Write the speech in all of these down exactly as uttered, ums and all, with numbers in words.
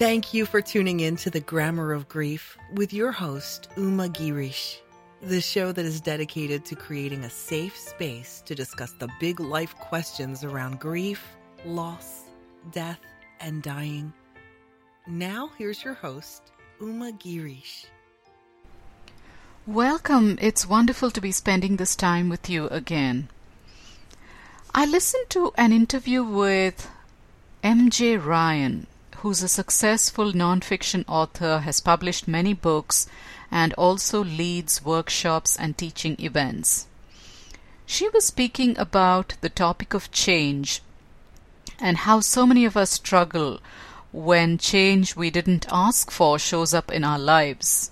Thank you for tuning in to The Grammar of Grief with your host, Uma Girish, the show that is dedicated to creating a safe space to discuss the big life questions around grief, loss, death, and dying. Now, here's your host, Uma Girish. Welcome. It's wonderful to be spending this time with you again. I listened to an interview with M J Ryan, who's a successful nonfiction author, has published many books, and also leads workshops and teaching events. She was speaking about the topic of change and how so many of us struggle when change we didn't ask for shows up in our lives.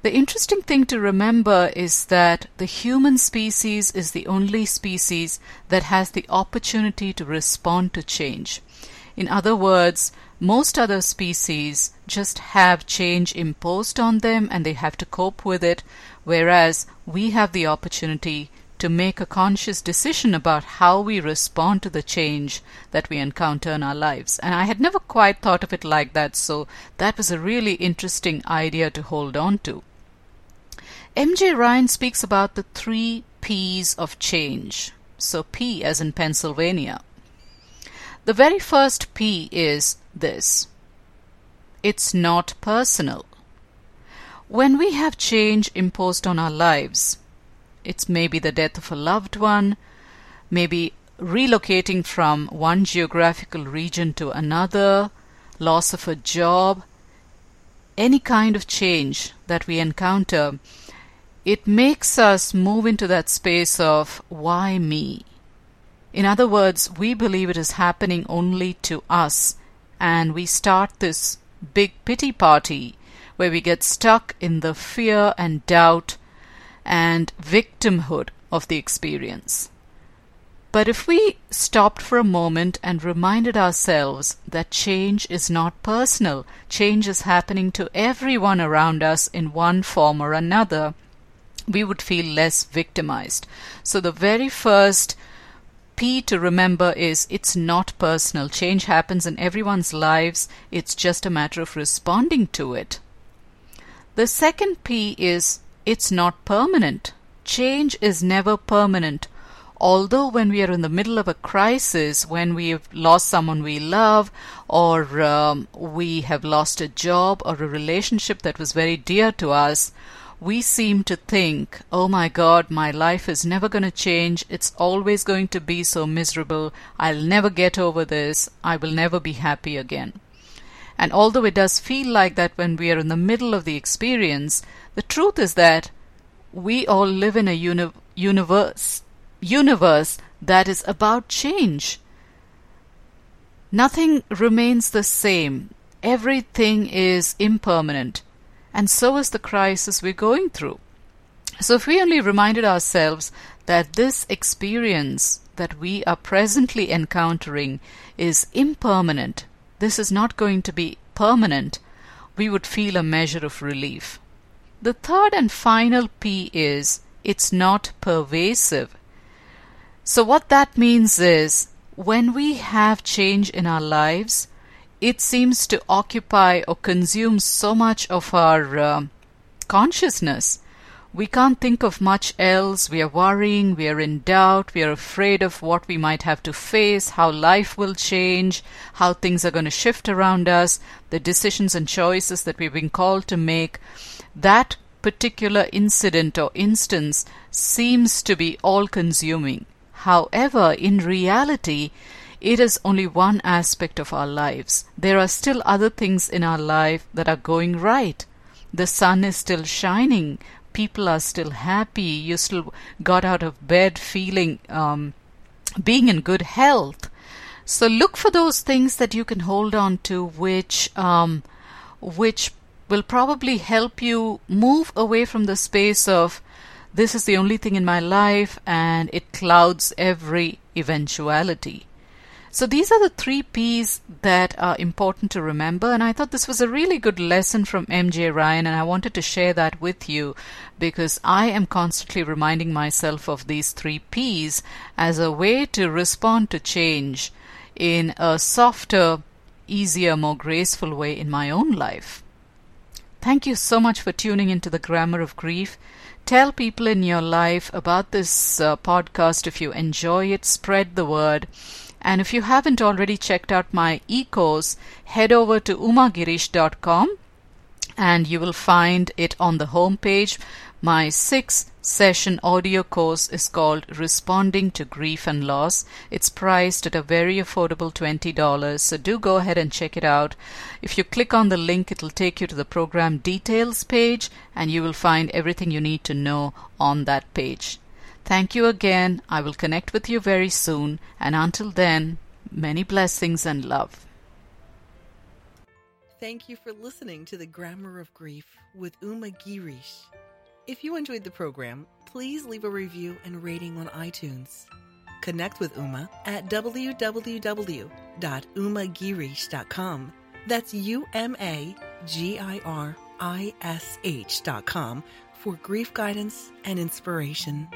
The interesting thing to remember is that the human species is the only species that has the opportunity to respond to change. In other words, most other species just have change imposed on them and they have to cope with it, whereas we have the opportunity to make a conscious decision about how we respond to the change that we encounter in our lives. And I had never quite thought of it like that, so that was a really interesting idea to hold on to. M J Ryan speaks about the three P's of change. So P as in Pennsylvania. The very first P is this. It's not personal. When we have change imposed on our lives, it's maybe the death of a loved one, maybe relocating from one geographical region to another, loss of a job, any kind of change that we encounter, it makes us move into that space of why me? In other words, we believe it is happening only to us, and we start this big pity party where we get stuck in the fear and doubt and victimhood of the experience. But if we stopped for a moment and reminded ourselves that change is not personal, change is happening to everyone around us in one form or another, we would feel less victimized. So the very first P to remember is it's not personal. Change happens in everyone's lives. It's just a matter of responding to it. The second P is it's not permanent. Change is never permanent. Although when we are in the middle of a crisis, when we have lost someone we love, or um, we have lost a job or a relationship that was very dear to us, we seem to think, oh my God, my life is never going to change. It's always going to be so miserable. I'll never get over this. I will never be happy again. And although it does feel like that when we are in the middle of the experience, the truth is that we all live in a uni- universe, universe that is about change. Nothing remains the same. Everything is impermanent. And so is the crisis we're going through. So if we only reminded ourselves that this experience that we are presently encountering is impermanent, this is not going to be permanent, we would feel a measure of relief. The third and final P is it's not pervasive. So what that means is when we have change in our lives, it seems to occupy or consume so much of our uh, consciousness. We can't think of much else. We are worrying, we are in doubt, we are afraid of what we might have to face, how life will change, how things are going to shift around us, the decisions and choices that we've been called to make. That particular incident or instance seems to be all-consuming. However, in reality, it is only one aspect of our lives. There are still other things in our life that are going right. The sun is still shining. People are still happy. You still got out of bed feeling, um, being in good health. So look for those things that you can hold on to, which, um, which will probably help you move away from the space of this is the only thing in my life and it clouds every eventuality. So these are the three P's that are important to remember, and I thought this was a really good lesson from M J Ryan, and I wanted to share that with you because I am constantly reminding myself of these three P's as a way to respond to change in a softer, easier, more graceful way in my own life. Thank you so much for tuning into The Grammar of Grief. Tell people in your life about this uh, podcast if you enjoy it. Spread the word. And if you haven't already checked out my e-course, head over to uma girish dot com and you will find it on the homepage. My sixth session audio course is called Responding to Grief and Loss. It's priced at a very affordable twenty dollars, so do go ahead and check it out. If you click on the link, it'll take you to the program details page and you will find everything you need to know on that page. Thank you again. I will connect with you very soon. And until then, many blessings and love. Thank you for listening to The Grammar of Grief with Uma Girish. If you enjoyed the program, please leave a review and rating on iTunes. Connect with Uma at w w w dot uma girish dot com. That's U M A G I R I S H dot com for grief guidance and inspiration.